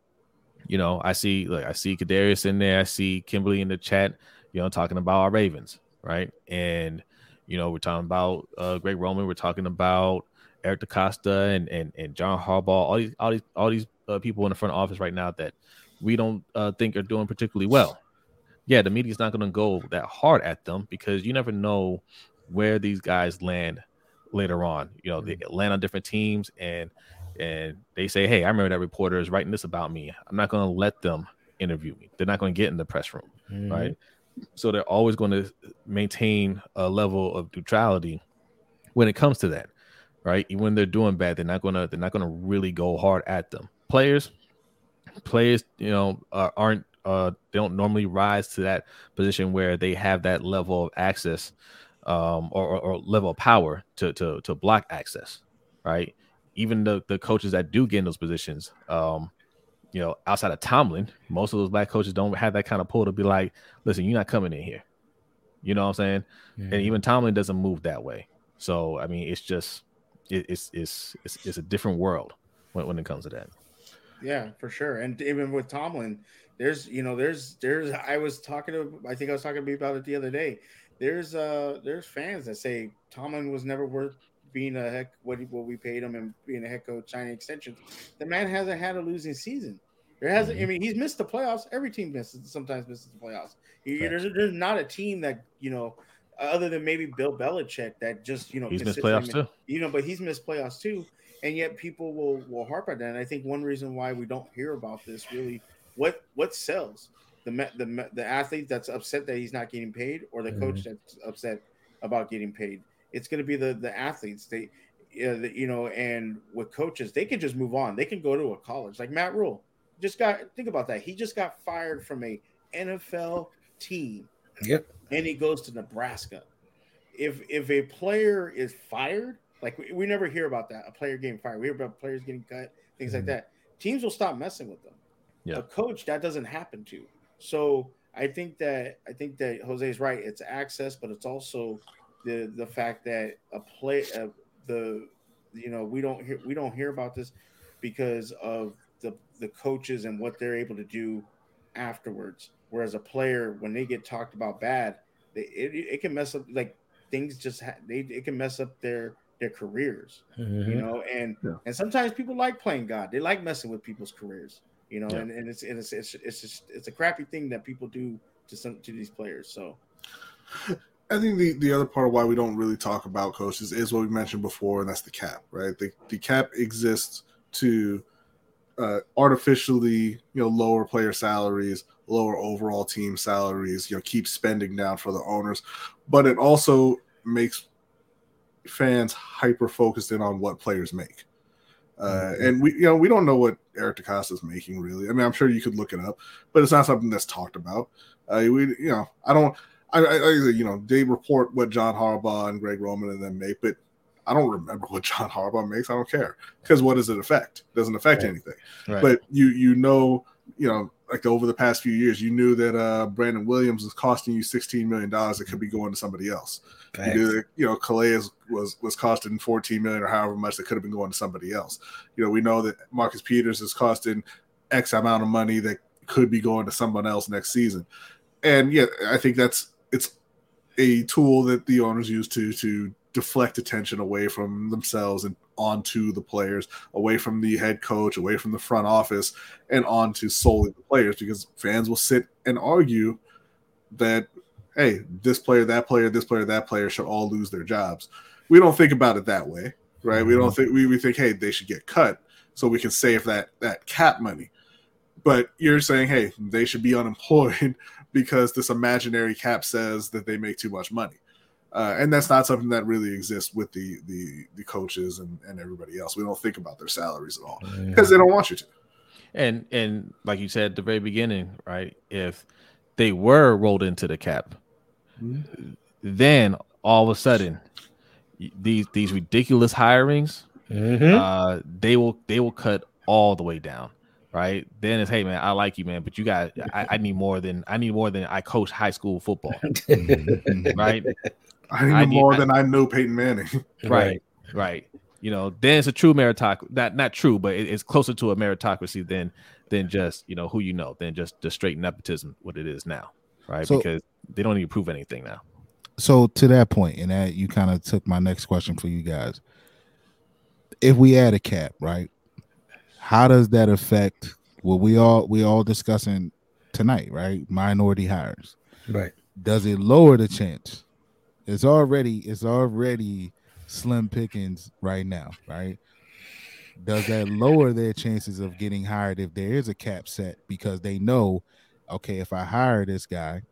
you know, I see Kadarius in there. I see Kimberly in the chat, you know, talking about our Ravens, right? And, you know, we're talking about Greg Roman. We're talking about Eric DaCosta and John Harbaugh. All these people in the front office right now that we don't think are doing particularly well. Yeah, the media's not going to go that hard at them because you never know where these guys land later on. You know, they land on different teams and they say, hey, I remember that reporter is writing this about me. I'm not going to let them interview me. They're not going to get in the press room, right? So they're always going to maintain a level of neutrality when it comes to that, right? Even when they're doing bad, they're not going to really go hard at them. Players, you know, aren't they don't normally rise to that position where they have that level of access or level of power to block access, right? Even the coaches that do get in those positions, you know, outside of Tomlin, most of those black coaches don't have that kind of pull to be like, listen, you're not coming in here. You know what I'm saying? Yeah. And even Tomlin doesn't move that way. So, I mean, it's just it's a different world when it comes to that. Yeah, for sure. And even with Tomlin, I was talking about it the other day. There's fans that say Tomlin was never worth being a heck, what we paid him, and being a head coach, signing extensions. The man hasn't had a losing season. There hasn't. I mean, he's missed the playoffs. Every team sometimes misses the playoffs. There's not a team that other than maybe Bill Belichick, that just he's missed playoffs too. But he's missed playoffs too, and yet people will harp on that. And I think one reason why we don't hear about this really what sells the athlete that's upset that he's not getting paid, or the coach that's upset about getting paid. It's going to be the athletes. They, and with coaches, they can just move on. They can go to a college like Matt Rhule. Think about that. He just got fired from a NFL team. Yep. And he goes to Nebraska. If a player is fired, like we never hear about that, a player getting fired. We hear about players getting cut, things like that. Teams will stop messing with them. Yep. A coach, that doesn't happen to. So I think that Jose's right. It's access, but it's also the fact that a play the you know we don't hear about this because of the coaches and what they're able to do afterwards. Whereas a player, when they get talked about bad, it can mess up like things. It can mess up their careers, mm-hmm. you know. And yeah. and sometimes people like playing God. They like messing with people's careers, you know. Yeah. And it's just a crappy thing that people do to these players. So. I think the other part of why we don't really talk about coaches is what we mentioned before, and that's the cap, right? The cap exists to artificially, you know, lower player salaries, lower overall team salaries, you know, keep spending down for the owners. But it also makes fans hyper-focused in on what players make. Mm-hmm. And we don't know what Eric DaCosta is making, really. I mean, I'm sure you could look it up, but it's not something that's talked about. They report what John Harbaugh and Greg Roman and them make, but I don't remember what John Harbaugh makes. I don't care, because what does it affect? It doesn't affect anything. Right. But over the past few years, you knew that Brandon Williams was costing you $16 million that could be going to somebody else. Thanks. You knew that, you know, Calais was costing $14 million or however much that could have been going to somebody else. You know, we know that Marcus Peters is costing X amount of money that could be going to someone else next season. And yeah, I think it's a tool that the owners use to deflect attention away from themselves and onto the players, away from the head coach, away from the front office, and onto solely the players, because fans will sit and argue that, hey, this player, that player should all lose their jobs. We don't think about it that way, right? Mm-hmm. We don't think we think, hey, they should get cut so we can save that cap money. But you're saying, hey, they should be unemployed because this imaginary cap says that they make too much money. And that's not something that really exists with the coaches and everybody else. We don't think about their salaries at all because they don't want you to. And like you said at the very beginning, right, if they were rolled into the cap, mm-hmm. then all of a sudden these ridiculous hirings, mm-hmm. They will cut all the way down. Right. Then it's, hey, man, I like you, man, but you got I need more than I coach high school football. Right. I need more than I know Peyton Manning. Right. Right. You know, then it's a true meritocracy. Not true, but it's closer to a meritocracy than just, you know, who you know, than just straight nepotism, what it is now. Right. So, because they don't need to prove anything now. So to that point, and that you kind of took my next question for you guys. If we add a cap, right? How does that affect what we all discussing tonight, right? Minority hires. Right. Does it lower the chance? It's already slim pickings right now, right? Does that lower their chances of getting hired if there is a cap set, because they know, okay, if I hire this guy,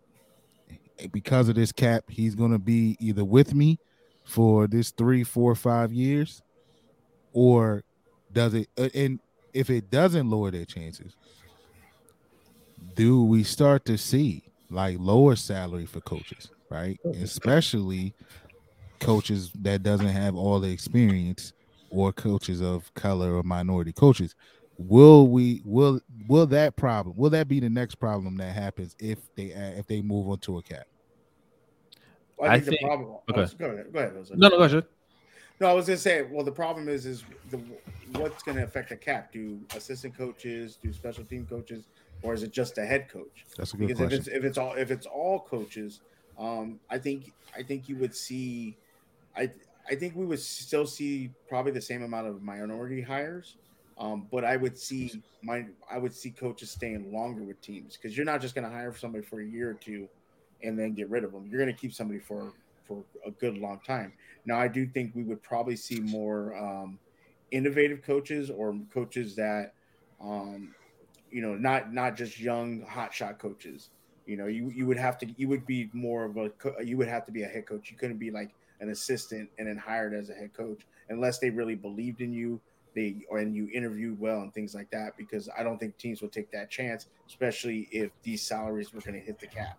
because of this cap, he's going to be either with me for this 3, 4, 5 years, or does it? And if it doesn't lower their chances, do we start to see like lower salary for coaches, right? Especially coaches that doesn't have all the experience, or coaches of color or minority coaches. Will that be the next problem that happens if they move on to a cap? Well, I think the problem. Okay. Go ahead. No, I was gonna say. Well, the problem is what's gonna affect the cap? Do assistant coaches? Do special team coaches? Or is it just the head coach? That's a good question. Because if it's all coaches, I think you would see. I think we would still see probably the same amount of minority hires, but I would see coaches staying longer with teams, because you're not just gonna hire somebody for a year or two, and then get rid of them. You're gonna keep somebody for a good long time. Now, I do think we would probably see more innovative coaches, or coaches that, not just young hotshot coaches. You know, you would have to be a head coach. You couldn't be like an assistant and then hired as a head coach unless they really believed in you, and you interviewed well and things like that. Because I don't think teams would take that chance, especially if these salaries were going to hit the cap.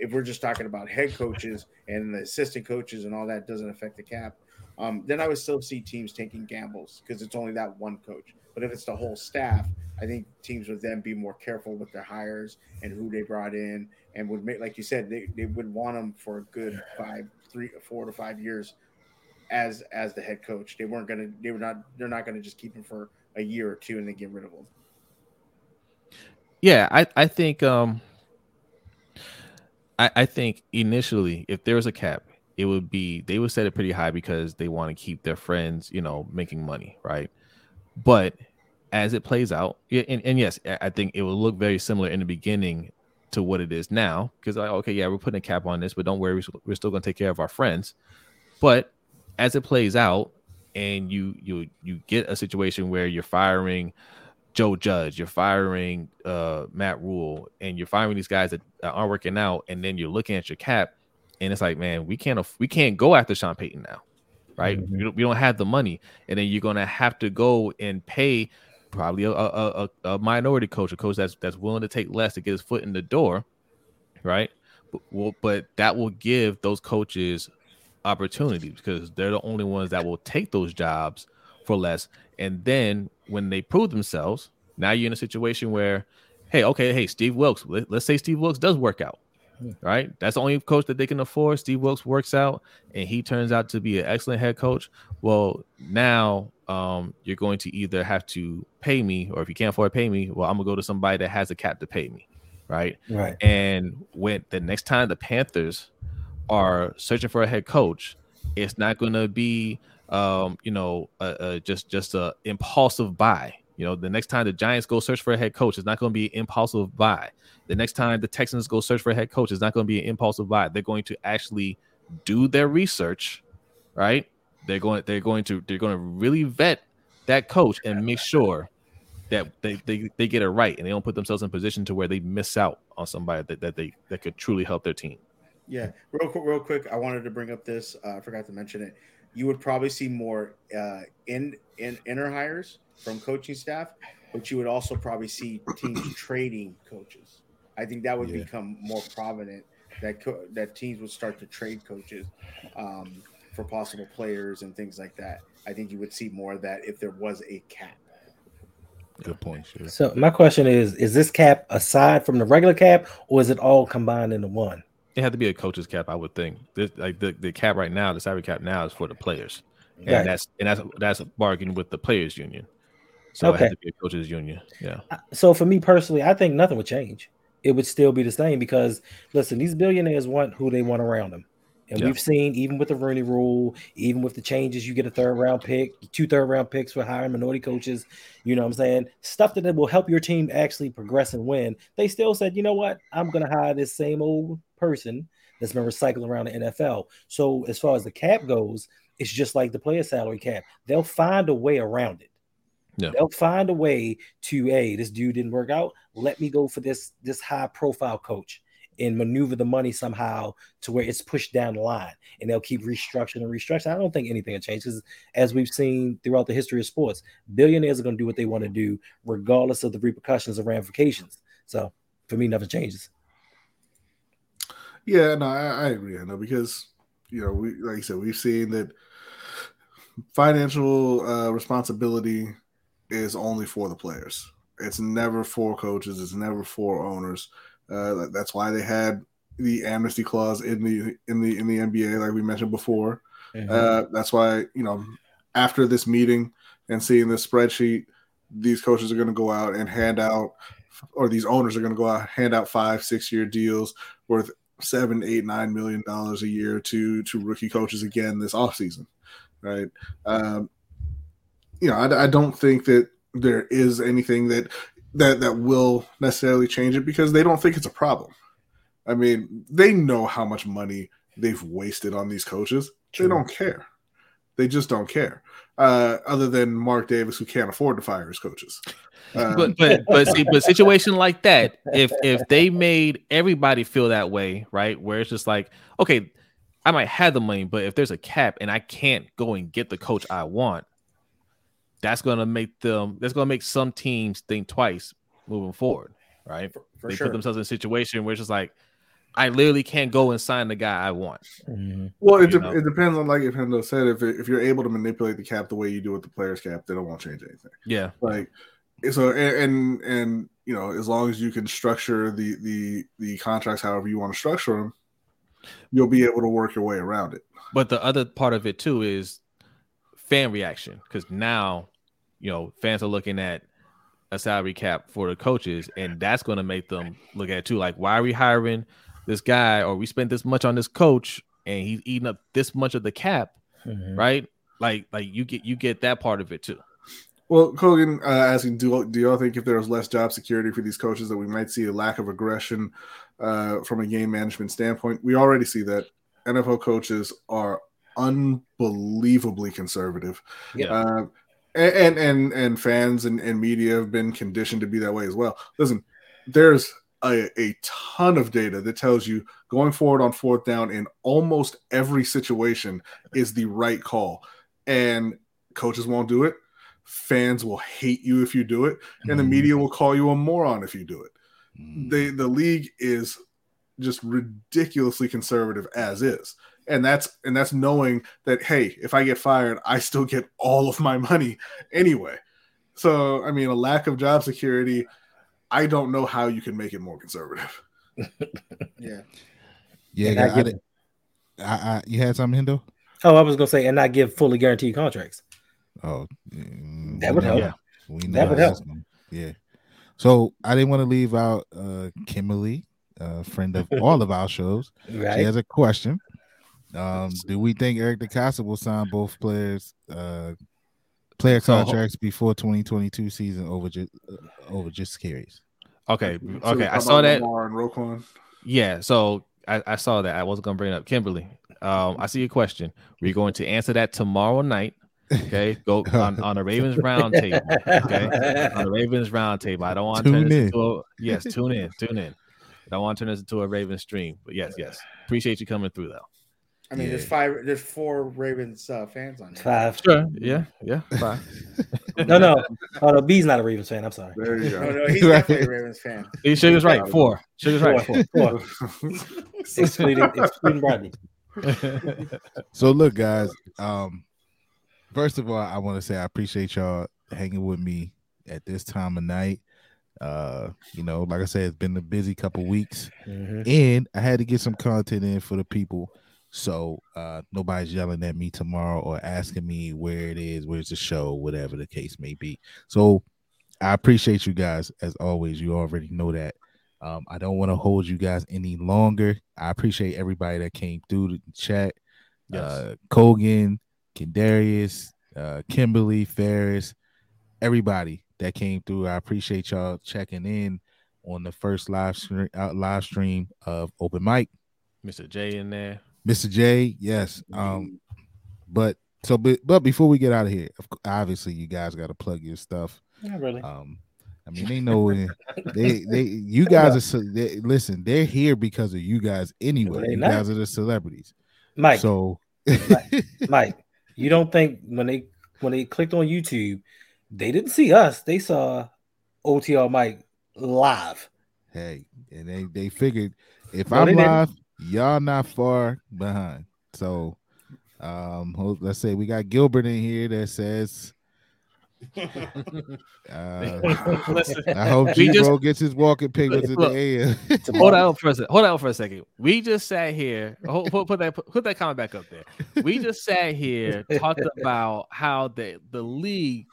If we're just talking about head coaches and the assistant coaches and all that doesn't affect the cap, Then I would still see teams taking gambles because it's only that one coach. But if it's the whole staff, I think teams would then be more careful with their hires and who they brought in, and would make, like you said, they would want them for a good 4 to 5 years as the head coach. They're not gonna just keep him for a year or two and then get rid of him. Yeah, I think I think initially if there was a cap, it would be they would set it pretty high because they want to keep their friends, you know, making money, right? But as it plays out, and yes, I think it will look very similar in the beginning to what it is now, because like, okay, yeah, we're putting a cap on this, but don't worry, we're still going to take care of our friends. But as it plays out, and you get a situation where you're firing Joe Judge, you're firing Matt Rhule, and you're firing these guys that aren't working out, and then you're looking at your cap, and it's like, man, we can't go after Sean Payton now, right? Mm-hmm. We don't have the money, and then you're gonna have to go and pay probably a minority coach, a coach that's willing to take less to get his foot in the door, right? But that will give those coaches opportunity because they're the only ones that will take those jobs for less. And then when they prove themselves, now you're in a situation where, hey, Steve Wilkes, let's say Steve Wilkes does work out, right? That's the only coach that they can afford. Steve Wilkes works out and he turns out to be an excellent head coach. Well, now you're going to either have to pay me, or if you can't afford to pay me, well, I'm going to go to somebody that has a cap to pay me, right? And when the next time the Panthers are searching for a head coach, it's not going to be just a impulsive buy. You know, the next time the Giants go search for a head coach, it's not going to be an impulsive buy. The next time the Texans go search for a head coach, it's not going to be an impulsive buy. They're going to actually do their research, right? They're going to really vet that coach and make sure that they get it right, and they don't put themselves in a position to where they miss out on somebody that could truly help their team. Yeah, real quick, I wanted to bring up this. I forgot to mention it. You would probably see more inner hires from coaching staff, but you would also probably see teams trading coaches. I think that would become more prominent, that teams would start to trade coaches for possible players and things like that. I think you would see more of that if there was a cap. Good point. Sure. So my question is this cap aside from the regular cap, or is it all combined into one? It had to be a coach's cap, I would think. The cap right now, the salary cap now, is for the players, and right. that's a bargain with the players' union. So It had to be a coach's union. Yeah. So for me personally, I think nothing would change. It would still be the same because listen, these billionaires want who they want around them, and we've seen even with the Rooney Rule, even with the changes, you get a third-round pick, 2 third-round picks for hiring minority coaches. You know what I'm saying? Stuff that will help your team actually progress and win. They still said, you know what? I'm going to hire this same old person that's been recycled around the NFL. So as far as the cap goes, it's just like the player salary cap. They'll find a way around it. Yeah. They'll find a way to, hey, this dude didn't work out. Let me go for this high-profile coach and maneuver the money somehow to where it's pushed down the line. And they'll keep restructuring. I don't think anything will change because as we've seen throughout the history of sports, billionaires are going to do what they want to do regardless of the repercussions and ramifications. So for me, nothing changes. Yeah, no, I agree, I know, because, you know, we, like you said, we've seen that financial responsibility is only for the players. It's never for coaches. It's never for owners. That's why they had the amnesty clause in the NBA, like we mentioned before. Mm-hmm. That's why, you know, after this meeting and seeing this spreadsheet, these coaches are going to go out and hand out, or these owners are going to go out and hand out 5-6 year deals worth $7, $8, $9 million a year to rookie coaches again this offseason, right? You know, I don't think that there is anything that will necessarily change it because they don't think it's a problem. I mean, they know how much money they've wasted on these coaches. True. They don't care. They just don't care. Other than Mark Davis, who can't afford to fire his coaches. But situation like that, if they made everybody feel that way, right, where it's just like, okay, I might have the money, but if there's a cap and I can't go and get the coach I want, that's gonna make some teams think twice moving forward, right? For they sure. Put themselves in a situation where it's just like, I literally can't go and sign the guy I want. Mm-hmm. Well, it depends on, like if Hendo said, if you're able to manipulate the cap the way you do with the player's cap, they don't want to change anything. Yeah. Like so, and you know, as long as you can structure the contracts however you want to structure them, you'll be able to work your way around it. But the other part of it too is fan reaction, because now, you know, fans are looking at a salary cap for the coaches, and that's going to make them look at it too. Like, why are we hiring this guy, or we spent this much on this coach and he's eating up this much of the cap, mm-hmm. right? Like you get that part of it too. Well, Kogan asking, do y'all think if there was less job security for these coaches that we might see a lack of aggression from a game management standpoint? We already see that. NFL coaches are unbelievably conservative. Yeah. And fans and media have been conditioned to be that way as well. Listen, there's a ton of data that tells you going forward on fourth down in almost every situation is the right call. And coaches won't do it. Fans will hate you if you do it. And the media will call you a moron if you do it. The league is just ridiculously conservative as is. And that's knowing that, hey, if I get fired, I still get all of my money anyway. So, I mean, a lack of job security, I don't know how you can make it more conservative. Yeah. Yeah. You had something, Hendo? Oh, I was going to say, and not give fully guaranteed contracts. Oh, that would help. Yeah. That would help. Yeah. So I didn't want to leave out Kimberly, a friend of all of our shows. Right. She has a question. Do we think Eric DaCosta will sign both players player contracts before 2022 season over? Just curious. Okay. I saw that. Lamar and Roquan. Yeah, so I saw that. I wasn't gonna bring it up. Kimberly, I see your question. We're going to answer that tomorrow night. Okay, go on the Ravens Round Table. Okay, on the Ravens Round Table. I don't want to turn this into tune in. I don't want to turn this into a Ravens stream, but yes, appreciate you coming through though. I mean, there's four Ravens fans on here. Five. Sure. Yeah. Five. No, B's not a Ravens fan. I'm sorry. There you go. No, he's definitely a Ravens fan. Sugar's right. Four. Sugar's right. Four. Excluding Rodney. So look, guys. First of all, I want to say I appreciate y'all hanging with me at this time of night. You know, like I said, it's been a busy couple weeks, and I had to get some content in for the people. So nobody's yelling at me tomorrow or asking me where it is, where's the show, whatever the case may be. So I appreciate you guys. As always, you already know that. I don't want to hold you guys any longer. I appreciate everybody that came through the chat. Yes. Kogan, Kendarius, Kimberly, Ferris, everybody that came through. I appreciate y'all checking in on the first live stream of Open Mic. Mr. J in there. Mr. J, yes. But before we get out of here, obviously you guys got to plug your stuff. Not really. I mean, they know they you guys are listen. They're here because of you guys anyway. Well, you guys are the celebrities, Mike. So, Mike, you don't think when they clicked on YouTube, they didn't see us. They saw OTR Mike live. Hey, and they figured if I'm live. Didn't. Y'all not far behind. So let's say we got Gilbert in here that says I hope G-Bro gets his walking papers in the air. Hold out for a second. We just sat here. Put that comment back up there. We just sat here talked about how the league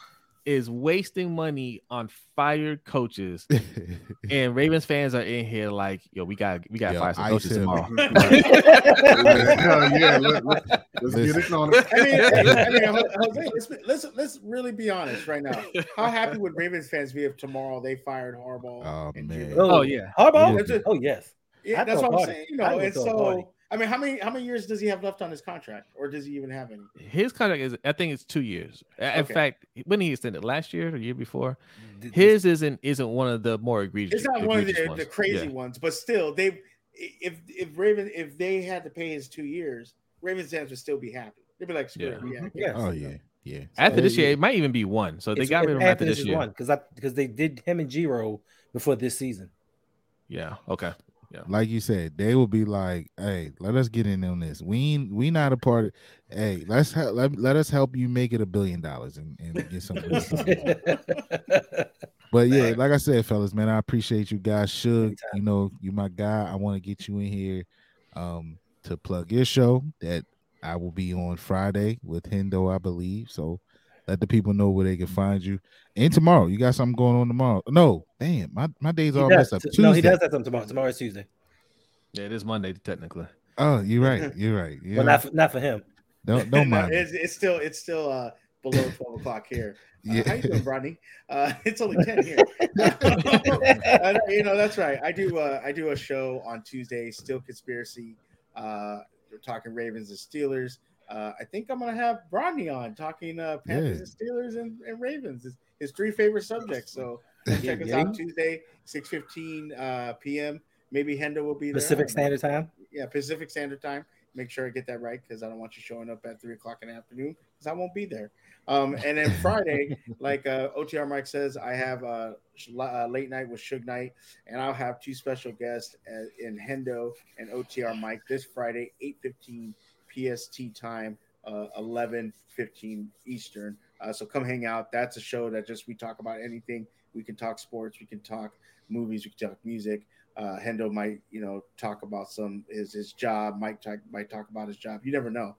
is wasting money on fired coaches, and Ravens fans are in here like, yo, we got to fire some coaches tomorrow. Let's get it on. I mean, Jose, let's really be honest right now. How happy would Ravens fans be if tomorrow they fired Harbaugh? Oh, and man. Oh yeah, Harbaugh. Yes. Yeah, that's what I'm saying. You know, and so I mean, how many years does he have left on his contract, or does he even have any? His contract is, I think, it's 2 years. Okay. In fact, when did he extend it? Last year or year before? His isn't one of the more egregious. It's not one of the crazy ones, but still, if they had to pay his 2 years, Ravens fans would still be happy. They'd be like, screw it. Oh yeah, yeah. After this year, it might even be one. So they got rid of him after this year because they did him and Giro before this season. Yeah. Okay. Yeah. Like you said, they will be like, "Hey, let us get in on this. We not a part of. Hey, let us help you make it $1 billion and get something." But yeah, like I said, fellas, man, I appreciate you guys. Suge, you know, you my guy. I want to get you in here to plug your show that I will be on Friday with Hendo, I believe. So let the people know where they can find you. And tomorrow, you got something going on tomorrow. No, damn, my days all messed up. Tuesday. No, he does have something tomorrow. Tomorrow is Tuesday. Yeah, it is Monday technically. Oh, you're right. But well, not for him. Don't mind. It's still below 12 o'clock here. How you doing, Rodney? It's only 10 here. You know, that's right. I do a show on Tuesday, Steel Conspiracy. We're talking Ravens and Steelers. I think I'm going to have Rodney on talking Panthers and Steelers and Ravens. It's his three favorite subjects. So check us out Tuesday, 6:15 p.m. Maybe Hendo will be there. Pacific Standard Time? Yeah, Pacific Standard Time. Make sure I get that right because I don't want you showing up at 3 o'clock in the afternoon because I won't be there. And then Friday, like OTR Mike says, I have Late Night with Suge Knight, and I'll have two special guests in Hendo and OTR Mike this Friday, 8:15 PST time, 11:15 Eastern. So come hang out. That's a show that we talk about anything. We can talk sports. We can talk movies. We can talk music. Hendo might, talk about his job. Mike might talk about his job. You never know.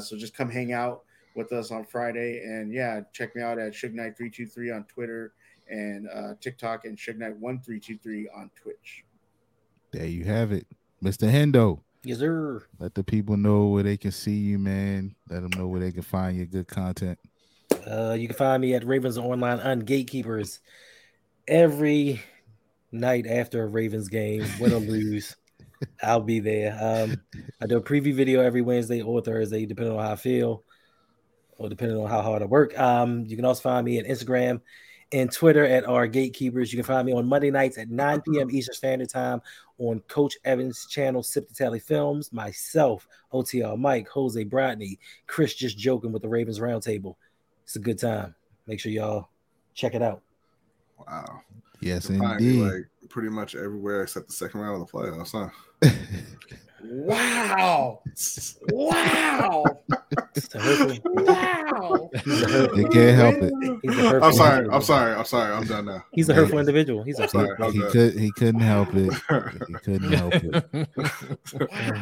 So just come hang out with us on Friday. And check me out at Suge Knight 323 on Twitter and TikTok, and Suge Knight 1323 on Twitch. There you have it, Mr. Hendo. Yes, sir. Let the people know where they can see you, man. Let them know where they can find your good content. You can find me at Ravens Online Un-Gatekeepers every night after a Ravens game, win or lose. I'll be there. I do a preview video every Wednesday or Thursday, depending on how I feel or depending on how hard I work. You can also find me at Instagram and Twitter at our Gatekeepers. You can find me on Monday nights at 9 p.m. Eastern Standard Time on Coach Evans' channel, Sip to Tally Films. Myself, OTL Mike, Jose Brodney, Chris Just Joking with the Ravens Round Table. It's a good time. Make sure y'all check it out. Wow. Yes, indeed. Pretty much everywhere except the second round of the playoffs, huh? Wow. Wow. They can't help it. I'm sorry. I'm done now. He's a hurtful individual. He's upset. He couldn't help it.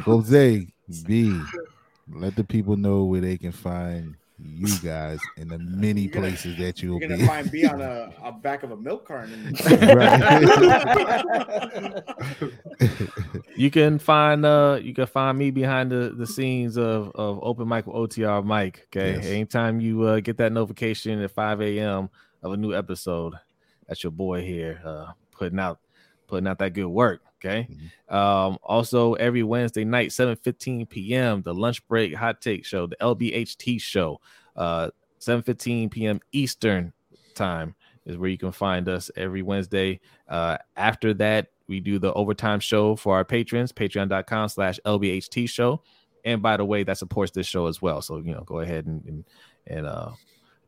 Jose B, let the people know where they can find you guys in the many places that you'll be. You're going to find me on a back of a milk carton. Right. You can find me behind the scenes of Open Mic with OTR Mike. Okay. Yes. Anytime you get that notification at 5 a.m. of a new episode, that's your boy here putting out that good work. Okay. Mm-hmm. Also, every Wednesday night, 7:15 p.m., the Lunch Break Hot Take Show, the LBHT Show, 7:15 p.m. Eastern Time is where you can find us every Wednesday. After that, we do the overtime show for our patrons, patreon.com/LBHT Show. And by the way, that supports this show as well. So, go ahead and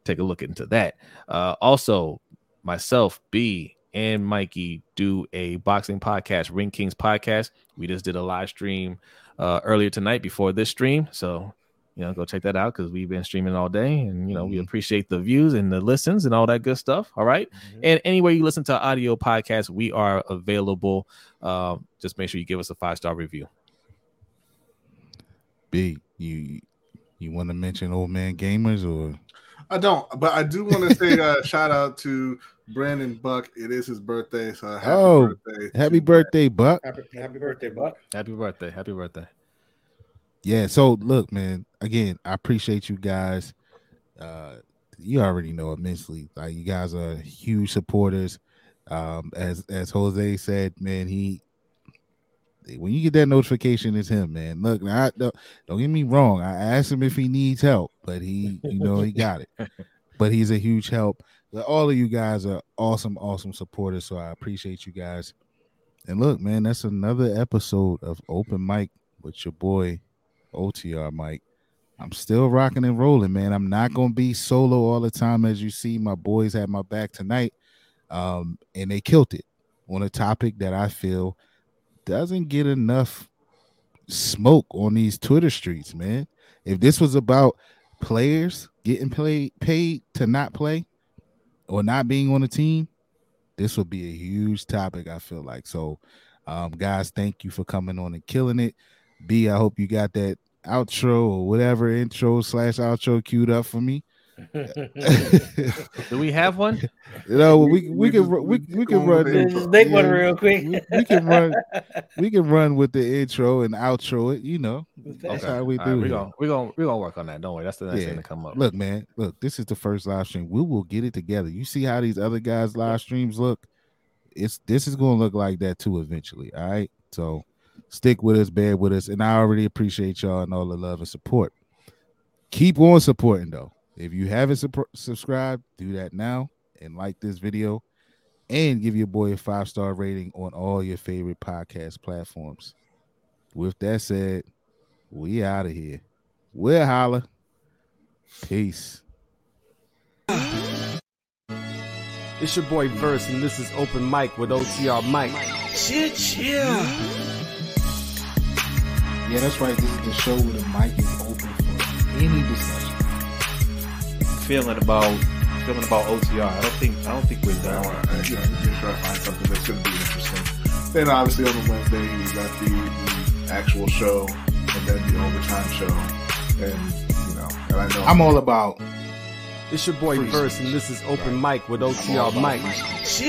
take a look into that. Also, myself, B, and Mikey do a boxing podcast, Ring Kings podcast. We just did a live stream earlier tonight before this stream. So, go check that out because we've been streaming all day. And, we appreciate the views and the listens and all that good stuff. All right. Mm-hmm. And anywhere you listen to audio podcasts, we are available. Just make sure you give us a 5-star review. B, you want to mention Old Man Gamers or? I don't, but I do want to say shout out to Brandon Buck. It is his birthday, so happy birthday! Happy birthday, Buck! Happy birthday, Buck! Happy birthday! Happy birthday! Yeah. So look, man. Again, I appreciate you guys. You already know immensely. Like you guys are huge supporters. As Jose said, man, when you get that notification, it's him, man. Look, now don't get me wrong. I asked him if he needs help, but he, he got it. But he's a huge help. All of you guys are awesome, awesome supporters, so I appreciate you guys. And look, man, that's another episode of Open Mic with your boy, OTR Mike. I'm still rocking and rolling, man. I'm not going to be solo all the time. As you see, my boys had my back tonight, and they killed it on a topic that I feel doesn't get enough smoke on these Twitter streets, man. If this was about players getting paid to not play or not being on a team, this would be a huge topic, I feel like. So, guys, thank you for coming on and killing it. B, I hope you got that outro or whatever intro/outro queued up for me. Do we have one? No, we can run. Just make one real quick. we can run with the intro and outro it. You know, that's how we do. We're gonna work on that. Don't worry, that's the next thing to come up. Look, man, this is the first live stream. We will get it together. You see how these other guys' live streams look? This is gonna look like that too eventually. All right, so stick with us, bear with us, and I already appreciate y'all and all the love and support. Keep on supporting though. If you haven't subscribed, do that now and like this video and give your boy a 5-star rating on all your favorite podcast platforms. With that said, we out of here. We'll holla. Peace. It's your boy Verse, and this is Open Mic with OTR Mike. Chill. Yeah, that's right. This is the show where the mic is open for any discussion. Feeling about OTR. I don't think we're done. I'm just trying to find something that's going to be interesting. Then obviously on the Wednesday we got the actual show and then the overtime show, and I know I'm all about. It's your boy Verse, and this is Open Mic with OTR Mike.